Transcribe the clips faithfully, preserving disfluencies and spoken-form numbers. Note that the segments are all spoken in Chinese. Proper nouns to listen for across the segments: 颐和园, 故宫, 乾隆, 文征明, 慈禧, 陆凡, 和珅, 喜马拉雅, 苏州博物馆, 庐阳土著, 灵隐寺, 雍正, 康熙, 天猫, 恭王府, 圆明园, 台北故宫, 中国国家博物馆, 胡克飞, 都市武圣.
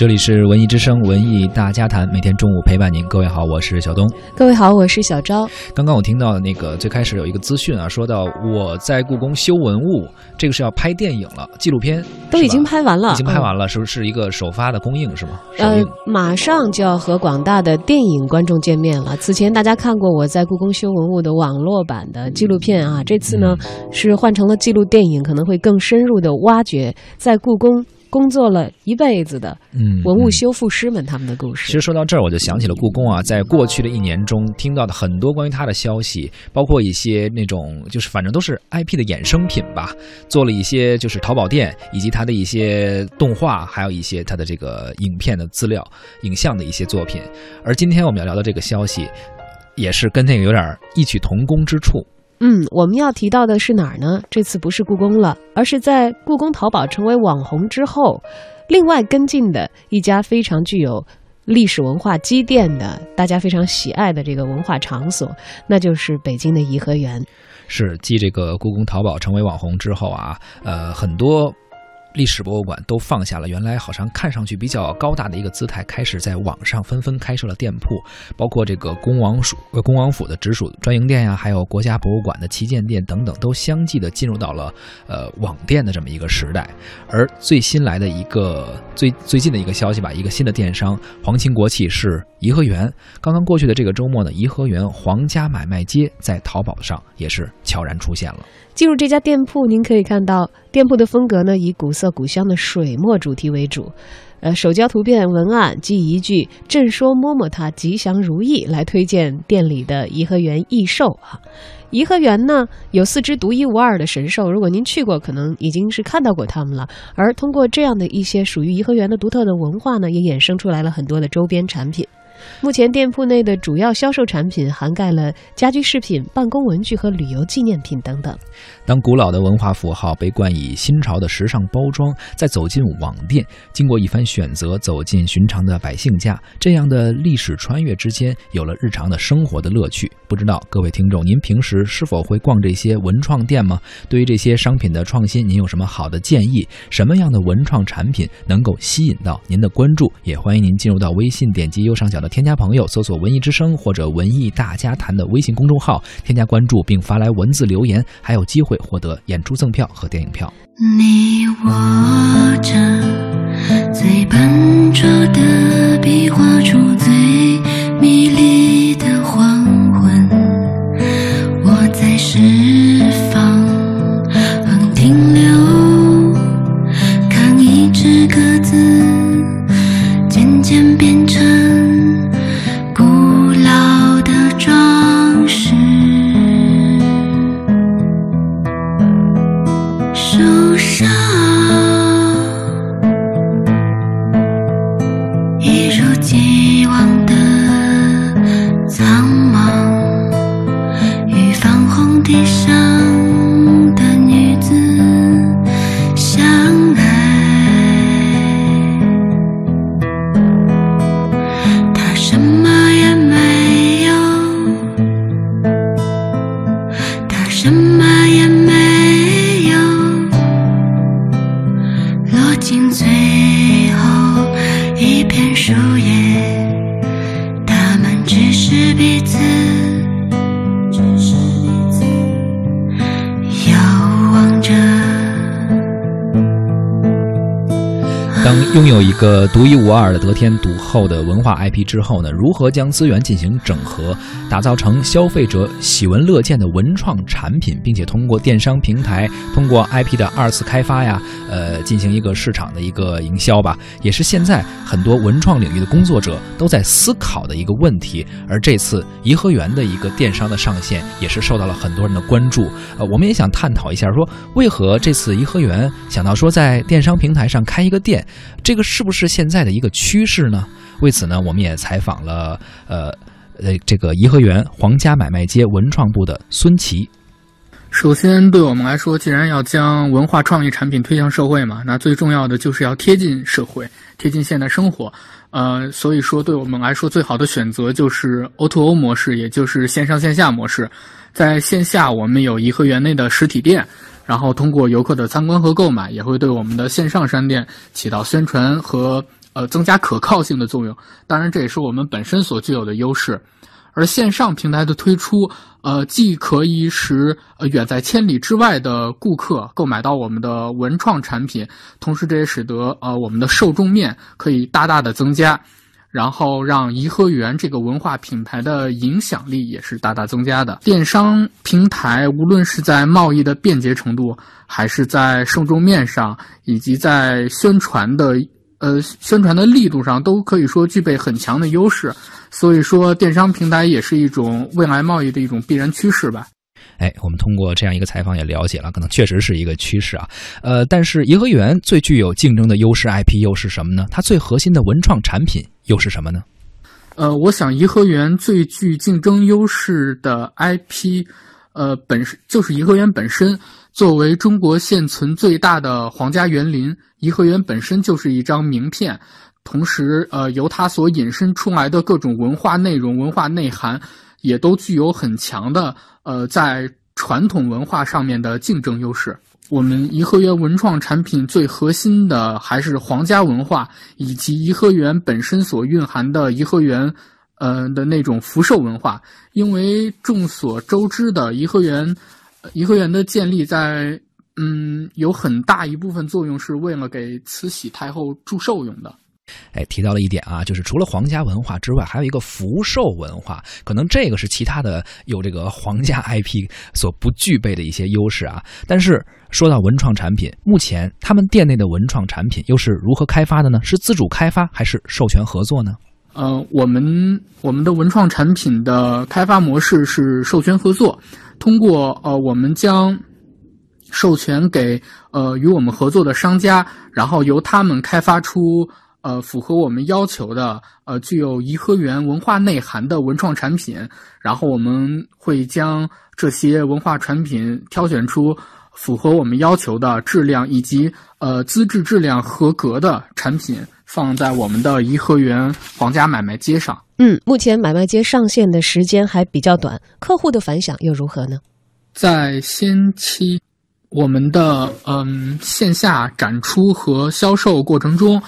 这里是文艺之声，文艺大家谈，每天中午陪伴您。各位好，我是小东。各位好，我是小昭。刚刚我听到那个最开始有一个资讯啊，说到我在故宫修文物，这个是要拍电影了，纪录片都已经拍完了，已经拍完了，嗯、是不是一个首发的公映是吗？呃，马上就要和广大的电影观众见面了。此前大家看过我在故宫修文物的网络版的纪录片啊，这次呢、嗯、是换成了纪录电影，可能会更深入的挖掘在故宫工作了一辈子的文物修复师们他们的故事、嗯嗯、其实说到这儿，我就想起了故宫啊，在过去的一年中听到的很多关于它的消息，包括一些那种就是反正都是 I P 的衍生品吧，做了一些就是淘宝店，以及它的一些动画，还有一些它的这个影片的资料，影像的一些作品。而今天我们要聊的这个消息也是跟那个有点异曲同工之处。嗯，我们要提到的是哪儿呢？这次不是故宫了，而是在故宫淘宝成为网红之后，另外跟进的一家非常具有历史文化积淀的、大家非常喜爱的这个文化场所，那就是北京的颐和园。是，继这个故宫淘宝成为网红之后啊，呃，很多历史博物馆都放下了原来好像看上去比较高大的一个姿态，开始在网上纷纷开设了店铺，包括这个恭王署、呃、恭王府的直属专营店呀、啊，还有国家博物馆的旗舰店等等，都相继的进入到了呃网店的这么一个时代。而最新来的一个最最近的一个消息吧，一个新的电商皇亲国戚是颐和园。刚刚过去的这个周末呢，颐和园皇家买卖街在淘宝上也是悄然出现了。进入这家店铺，您可以看到店铺的风格呢，以古色古香的水墨主题为主，呃，手交图片文案即一句“朕说摸摸它，吉祥如意”来推荐店里的颐和园异兽啊。颐和园呢有四只独一无二的神兽，如果您去过，可能已经是看到过它们了。而通过这样的一些属于颐和园的独特的文化呢，也衍生出来了很多的周边产品。目前店铺内的主要销售产品涵盖了家居饰品、办公文具和旅游纪念品等等。当古老的文化符号被冠以新潮的时尚包装，再走进网店，经过一番选择走进寻常的百姓家，这样的历史穿越之间有了日常的生活的乐趣。不知道各位听众，您平时是否会逛这些文创店吗？对于这些商品的创新，您有什么好的建议？什么样的文创产品能够吸引到您的关注？也欢迎您进入到微信，点击右上角的添加朋友，搜索文艺之声或者文艺大家谈的微信公众号，添加关注并发来文字留言，还有机会获得演出赠票和电影票。你握着最笨拙的笔，画出最迷离的黄昏，我在释放横停留，看一只鸽子渐渐变成地上的女子相爱，她什么也没有，她什么也没有，落进最后一片树叶，他们只是彼此拥有一个独一无二的得天独厚的文化 I P 之后呢，如何将资源进行整合，打造成消费者喜闻乐见的文创产品，并且通过电商平台，通过 I P 的二次开发呀，呃，进行一个市场的一个营销吧，也是现在很多文创领域的工作者都在思考的一个问题。而这次颐和园的一个电商的上线，也是受到了很多人的关注。呃，我们也想探讨一下说，为何这次颐和园想到说在电商平台上开一个店，这个是不是现在的一个趋势呢？为此呢，我们也采访了呃呃这个颐和园皇家买卖街文创部的孙琦。首先，对我们来说，既然要将文化创意产品推向社会嘛，那最重要的就是要贴近社会，贴近现代生活。呃，所以说对我们来说，最好的选择就是 O to O 模式，也就是线上线下模式。在线下，我们有颐和园内的实体店。然后通过游客的参观和购买，也会对我们的线上商店起到宣传和呃增加可靠性的作用。当然，这也是我们本身所具有的优势。而线上平台的推出，呃，既可以使呃远在千里之外的顾客购买到我们的文创产品，同时这也使得呃我们的受众面可以大大的增加，然后让颐和园这个文化品牌的影响力也是大大增加的。电商平台无论是在贸易的便捷程度，还是在受众面上，以及在宣传的呃宣传的力度上，都可以说具备很强的优势。所以说电商平台也是一种未来贸易的一种必然趋势吧。哎，我们通过这样一个采访也了解了，可能确实是一个趋势啊。呃，但是颐和园最具有竞争的优势 I P 又是什么呢？它最核心的文创产品又是什么呢？呃，我想颐和园最具竞争优势的 I P， 呃，本身就是颐和园本身。作为中国现存最大的皇家园林，颐和园本身就是一张名片。同时，呃，由它所引申出来的各种文化内容、文化内涵，也都具有很强的呃在传统文化上面的竞争优势。我们颐和园文创产品最核心的还是皇家文化，以及颐和园本身所蕴含的颐和园呃的那种福寿文化。因为众所周知的，颐和园颐和园的建立在嗯有很大一部分作用是为了给慈禧太后祝寿用的。哎，提到了一点啊，就是除了皇家文化之外，还有一个福寿文化，可能这个是其他的有这个皇家 I P 所不具备的一些优势啊。但是说到文创产品，目前他们店内的文创产品又是如何开发的呢？是自主开发还是授权合作呢？呃，我们我们的文创产品的开发模式是授权合作，通过呃，我们将授权给呃与我们合作的商家，然后由他们开发出。呃，符合我们要求的，呃，具有颐和园文化内涵的文创产品，然后我们会将这些文化产品挑选出符合我们要求的质量以及呃资质质量合格的产品，放在我们的颐和园皇家买卖街上。嗯，目前买卖街上线的时间还比较短，客户的反响又如何呢？在先期，我们的嗯线下展出和销售过程中。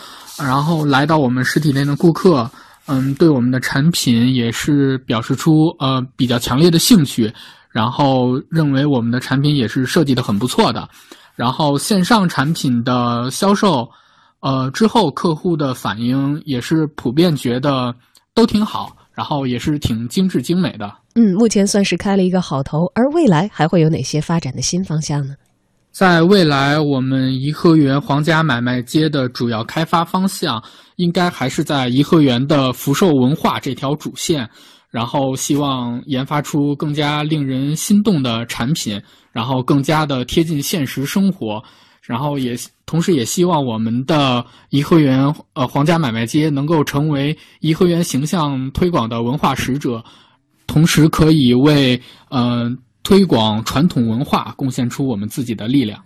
然后来到我们实体店的顾客，嗯，对我们的产品也是表示出呃比较强烈的兴趣，然后认为我们的产品也是设计的很不错的。然后线上产品的销售，呃之后客户的反应也是普遍觉得都挺好，然后也是挺精致精美的。嗯，目前算是开了一个好头，而未来还会有哪些发展的新方向呢？在未来，我们颐和园皇家买卖街的主要开发方向，应该还是在颐和园的福寿文化这条主线，然后希望研发出更加令人心动的产品，然后更加的贴近现实生活，然后也同时也希望我们的颐和园呃皇家买卖街能够成为颐和园形象推广的文化使者，同时可以为呃。推广传统文化，贡献出我们自己的力量。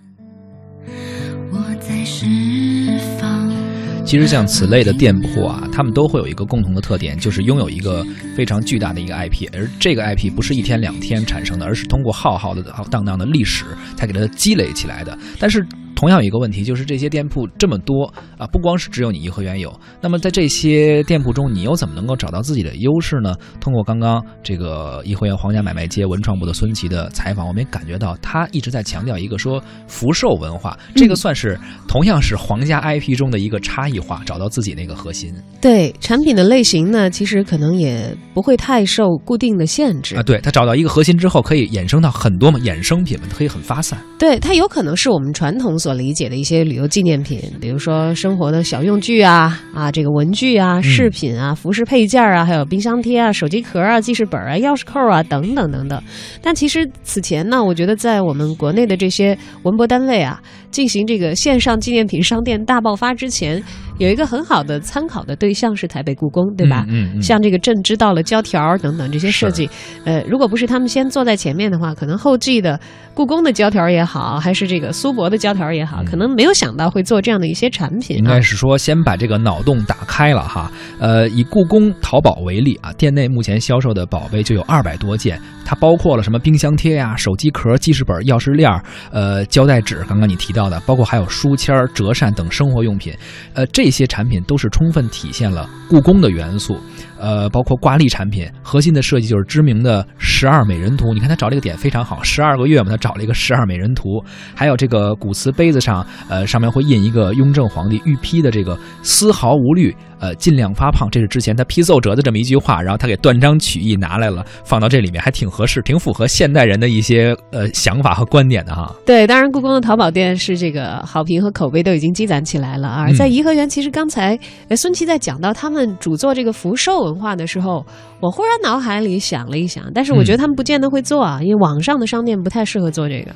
其实像此类的店铺啊，他们都会有一个共同的特点，就是拥有一个非常巨大的一个 I P， 而这个 I P 不是一天两天产生的，而是通过浩浩的荡荡的历史才给它积累起来的。但是同样有一个问题，就是这些店铺这么多啊，不光是只有你颐和园有。那么在这些店铺中，你又怎么能够找到自己的优势呢？通过刚刚这个颐和园皇家买卖街文创部的孙琦的采访，我们也感觉到他一直在强调一个说福寿文化，这个算是同样是皇家 I P 中的一个差异化，找到自己那个核心。对产品的类型呢，其实可能也不会太受固定的限制啊。对，他找到一个核心之后，可以衍生到很多嘛衍生品嘛，可以很发散。对，它有可能是我们传统。所理解的一些旅游纪念品，比如说生活的小用具啊啊，这个文具啊、饰品啊、服饰配件啊，还有冰箱贴啊、手机壳啊、记事本啊、钥匙扣啊等等等等。但其实此前呢，我觉得在我们国内的这些文博单位啊，进行这个线上纪念品商店大爆发之前，有一个很好的参考的对象是台北故宫，对吧？嗯嗯嗯、像这个朕知道了胶条等等这些设计，呃，如果不是他们先坐在前面的话，可能后继的故宫的胶条也好，还是这个苏博的胶条也好。也好，可能没有想到会做这样的一些产品、啊，应该是说先把这个脑洞打开了哈。呃，以故宫淘宝为例啊，店内目前销售的宝贝就有二百多件，它包括了什么冰箱贴呀、啊、手机壳、记事本、钥匙链、呃胶带纸，刚刚你提到的，包括还有书签、折扇等生活用品。呃，这这些产品都是充分体现了故宫的元素，呃，包括挂历产品，核心的设计就是知名的十二美人图。你看他找这个点非常好，十二个月嘛，他找了一个十二美人图。还有这个古瓷杯子上，呃，上面会印一个雍正皇帝御批的这个丝毫无虑，呃，尽量发胖，这是之前他批奏折的这么一句话，然后他给断章取义拿来了，放到这里面还挺合适，挺符合现代人的一些呃想法和观点的哈。对，当然故宫的淘宝店是这个好评和口碑都已经积攒起来了啊。在颐和园，其实刚才孙琦在讲到他们主做这个福寿文化的时候，我忽然脑海里想了一想，但是我觉得他们不见得会做啊，因为网上的商店不太适合做这个。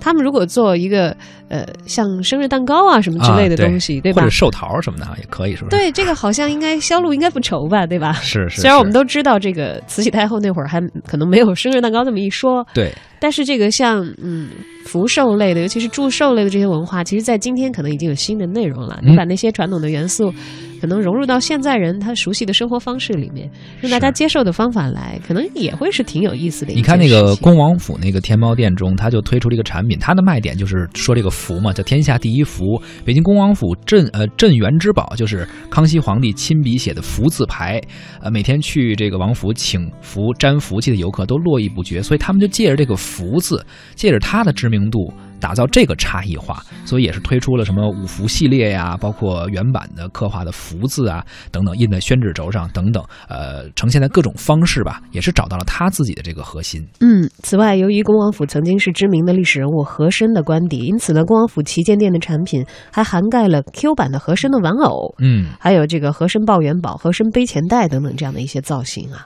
他们如果做一个呃像生日蛋糕啊什么之类的东西，啊、对, 对吧？或者寿桃什么的也可以，是不是？对，这个好像应该销路应该不愁吧，对吧？是 是, 是。虽然我们都知道这个慈禧太后那会儿还可能没有生日蛋糕这么一说，对。但是这个像嗯福寿类的，尤其是祝寿类的这些文化，其实在今天可能已经有新的内容了。嗯、你把那些传统的元素，可能融入到现在人他熟悉的生活方式里面，让大家接受的方法来，可能也会是挺有意思的一。你看那个恭王府那个天猫店中，他就推出了一个产品，它的卖点就是说这个福嘛，叫天下第一福。北京恭王府镇呃镇园之宝就是康熙皇帝亲笔写的福字牌，呃每天去这个王府请福沾福气的游客都络绎不绝，所以他们就借着这个福字，借着它的知名度，打造这个差异化，所以也是推出了什么五福系列呀、啊，包括原版的刻画的福字啊等等，印在宣纸轴上等等，呃，呈现在各种方式吧，也是找到了他自己的这个核心。嗯，此外，由于恭王府曾经是知名的历史人物和珅的官邸，因此呢，恭王府旗舰店的产品还涵盖了 Q 版的和珅的玩偶，嗯，还有这个和珅抱元宝、和珅杯钱袋等等这样的一些造型啊。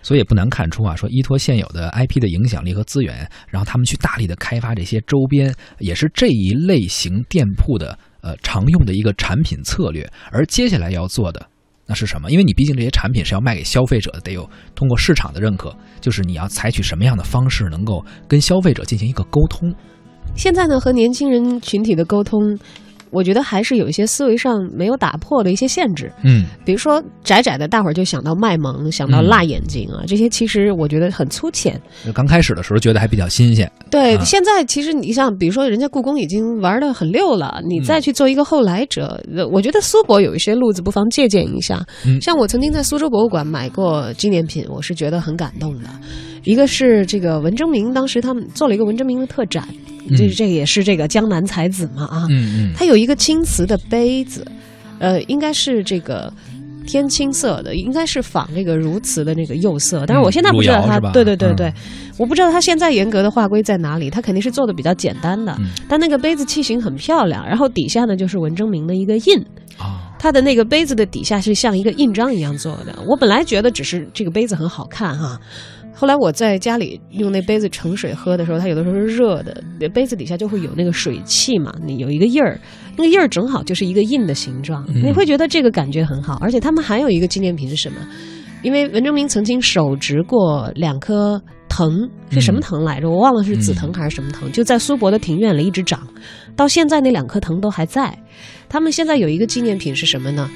所以也不难看出啊，说依托现有的 I P 的影响力和资源，然后他们去大力的开发这些周边，也是这一类型店铺的呃常用的一个产品策略。而接下来要做的那是什么？因为你毕竟这些产品是要卖给消费者的，得有通过市场的认可，就是你要采取什么样的方式能够跟消费者进行一个沟通。现在呢，和年轻人群体的沟通，我觉得还是有一些思维上没有打破的一些限制，嗯，比如说窄窄的，大伙儿就想到卖萌，想到辣眼睛啊，嗯、这些其实我觉得很粗浅。刚开始的时候觉得还比较新鲜，对，啊、现在其实你像比如说人家故宫已经玩得很溜了，你再去做一个后来者，嗯、我觉得苏博有一些路子不妨借鉴一下。嗯、像我曾经在苏州博物馆买过纪念品，我是觉得很感动的。一个是这个文征明，当时他们做了一个文征明的特展。就是这个也是这个江南才子嘛啊，嗯嗯，他有一个青瓷的杯子，呃，应该是这个天青色的，应该是仿这个如瓷的那个釉色，但是我现在不知道它，嗯、对对对对，嗯、我不知道它现在严格的划归在哪里，它肯定是做的比较简单的，嗯、但那个杯子器型很漂亮，然后底下呢就是文征明的一个印啊。哦，它的那个杯子的底下是像一个印章一样做的，我本来觉得只是这个杯子很好看哈，后来我在家里用那杯子盛水喝的时候，它有的时候是热的，杯子底下就会有那个水汽嘛，你有一个印儿，那个印儿正好就是一个印的形状，你会觉得这个感觉很好。而且他们还有一个纪念品是什么？因为文征明曾经手植过两颗藤，是什么藤来着？我忘了是紫藤还是什么藤，就在苏博的庭院里一直长，到现在那两颗藤都还在。他们现在有一个纪念品是什么呢？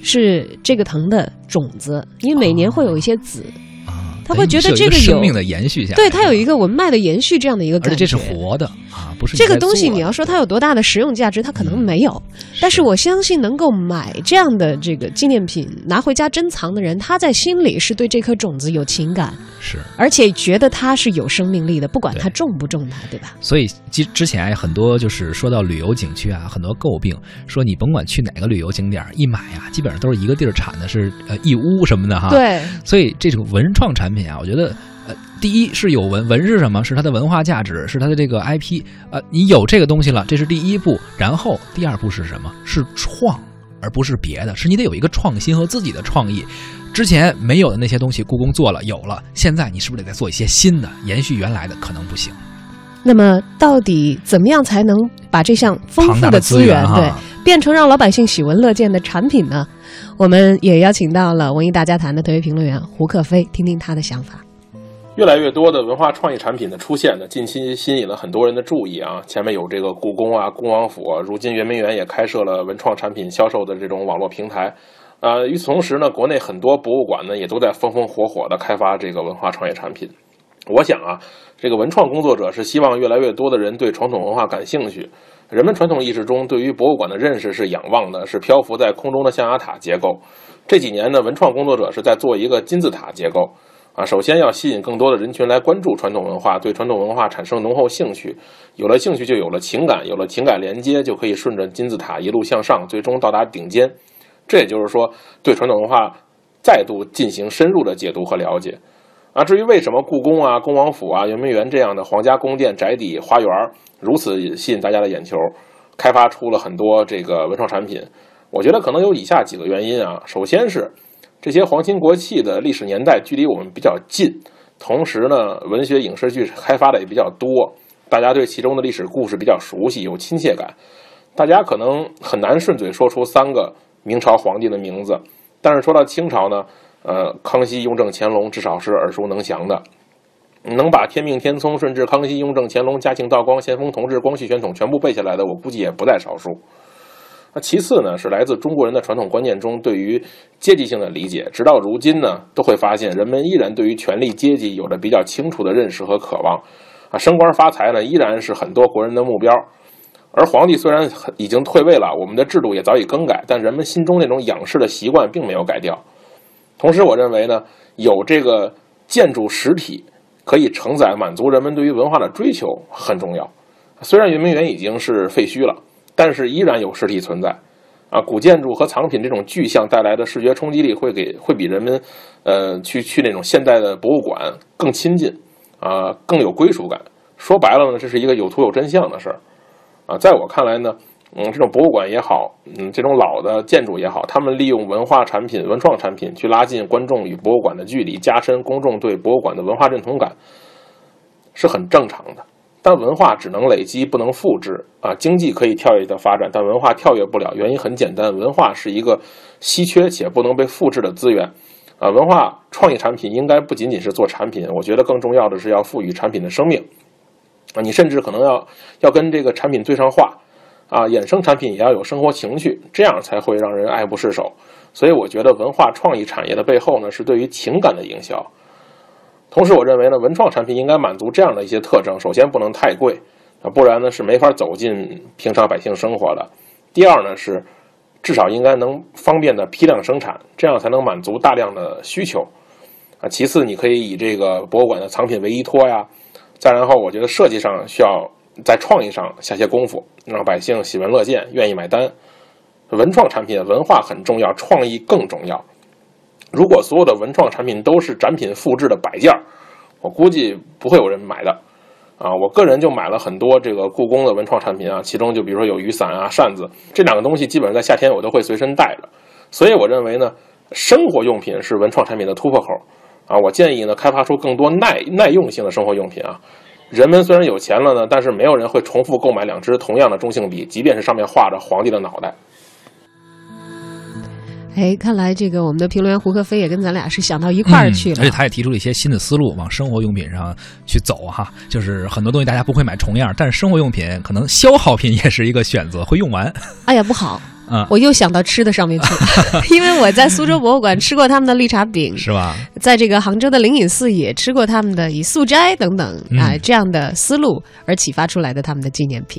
是这个藤的种子，因为每年会有一些籽。哦他会觉得这个有生命的延续下，对，它有一个文脉的延续这样的一个感觉，而且这是活的啊，不是这个东西你要说它有多大的实用价值，它可能没有，嗯、但是我相信能够买这样的这个纪念品拿回家珍藏的人，他在心里是对这颗种子有情感，是，而且觉得它是有生命力的，不管它重不重它，对吧？所以之前很多就是说到旅游景区啊，很多诟病说你甭管去哪个旅游景点一买啊，基本上都是一个地儿产的，是呃义乌什么的哈，对，所以这种文创产品。我觉得呃，第一是有文文是什么？是它的文化价值，是它的这个 I P。呃，你有这个东西了，这是第一步。然后第二步是什么？是创，而不是别的。是你得有一个创新和自己的创意。之前没有的那些东西，故宫做了有了，现在你是不是得再做一些新的，延续原来的？可能不行。那么到底怎么样才能把这项丰富的资源，对，变成让老百姓喜闻乐见的产品呢？我们也邀请到了文艺大家谈的特约评论员胡克飞，听听他的想法。越来越多的文化创意产品的出现呢，近期吸引了很多人的注意啊。前面有这个故宫啊、恭王府啊，如今圆明园也开设了文创产品销售的这种网络平台。呃，与此同时呢，国内很多博物馆呢也都在风风火火地开发这个文化创意产品。我想啊，这个文创工作者是希望越来越多的人对传统文化感兴趣。人们传统意识中对于博物馆的认识是仰望的，是漂浮在空中的象牙塔结构。这几年呢，文创工作者是在做一个金字塔结构啊。首先要吸引更多的人群来关注传统文化，对传统文化产生浓厚兴趣，有了兴趣就有了情感，有了情感连接就可以顺着金字塔一路向上，最终到达顶尖。这也就是说，对传统文化再度进行深入的解读和了解。啊，至于为什么故宫啊、恭王府啊、圆明园这样的皇家宫殿宅邸花园如此吸引大家的眼球，开发出了很多这个文创产品，我觉得可能有以下几个原因啊。首先是这些皇亲国戚的历史年代距离我们比较近，同时呢，文学影视剧开发的也比较多，大家对其中的历史故事比较熟悉，有亲切感。大家可能很难顺嘴说出三个明朝皇帝的名字，但是说到清朝呢，呃，康熙、雍正、乾隆至少是耳熟能详的。能把天命、天聪、顺治、康熙、雍正、乾隆、嘉庆、道光、咸丰、同治、光绪、宣统全部背下来的，我估计也不在少数。那其次呢，是来自中国人的传统观念中对于阶级性的理解，直到如今呢，都会发现人们依然对于权力阶级有着比较清楚的认识和渴望啊。升官发财呢，依然是很多国人的目标。而皇帝虽然已经退位了，我们的制度也早已更改，但人们心中那种仰视的习惯并没有改掉。同时我认为呢，有这个建筑实体可以承载满足人们对于文化的追求很重要。虽然圆明园已经是废墟了，但是依然有实体存在啊。古建筑和藏品这种具象带来的视觉冲击力会给会比人们呃去去那种现代的博物馆更亲近啊，更有归属感。说白了呢，这是一个有图有真相的事儿啊。在我看来呢，嗯，这种博物馆也好，嗯，这种老的建筑也好，他们利用文化产品、文创产品去拉近观众与博物馆的距离，加深公众对博物馆的文化认同感，是很正常的。但文化只能累积，不能复制啊。经济可以跳跃的发展，但文化跳跃不了，原因很简单，文化是一个稀缺且不能被复制的资源啊。文化创意产品应该不仅仅是做产品，我觉得更重要的是要赋予产品的生命啊。你甚至可能要要跟这个产品对上话。啊，衍生产品也要有生活情趣，这样才会让人爱不释手。所以我觉得文化创意产业的背后呢，是对于情感的营销。同时我认为呢，文创产品应该满足这样的一些特征：首先不能太贵啊，不然呢是没法走进平常百姓生活的；第二呢是至少应该能方便的批量生产，这样才能满足大量的需求啊。其次你可以以这个博物馆的藏品为依托呀，再然后我觉得设计上需要在创意上下些功夫，让百姓喜闻乐见，愿意买单。文创产品文化很重要，创意更重要。如果所有的文创产品都是展品复制的摆件，我估计不会有人买的啊。我个人就买了很多这个故宫的文创产品啊，其中就比如说有雨伞啊、扇子，这两个东西基本上在夏天我都会随身带着。所以我认为呢，生活用品是文创产品的突破口啊。我建议呢，开发出更多耐耐用性的生活用品啊。人们虽然有钱了呢，但是没有人会重复购买两支同样的中性笔，即便是上面画着皇帝的脑袋。哎，看来这个我们的评论员胡克飞也跟咱俩是想到一块儿去了、嗯、而且他也提出了一些新的思路，往生活用品上去走哈。就是很多东西大家不会买重样，但是生活用品可能消耗品也是一个选择，会用完。哎呀，不好。嗯、我又想到吃的上面去了因为我在苏州博物馆吃过他们的绿茶饼，是吧？在这个杭州的灵隐寺也吃过他们的以素斋等等、嗯、啊这样的思路而启发出来的他们的纪念品。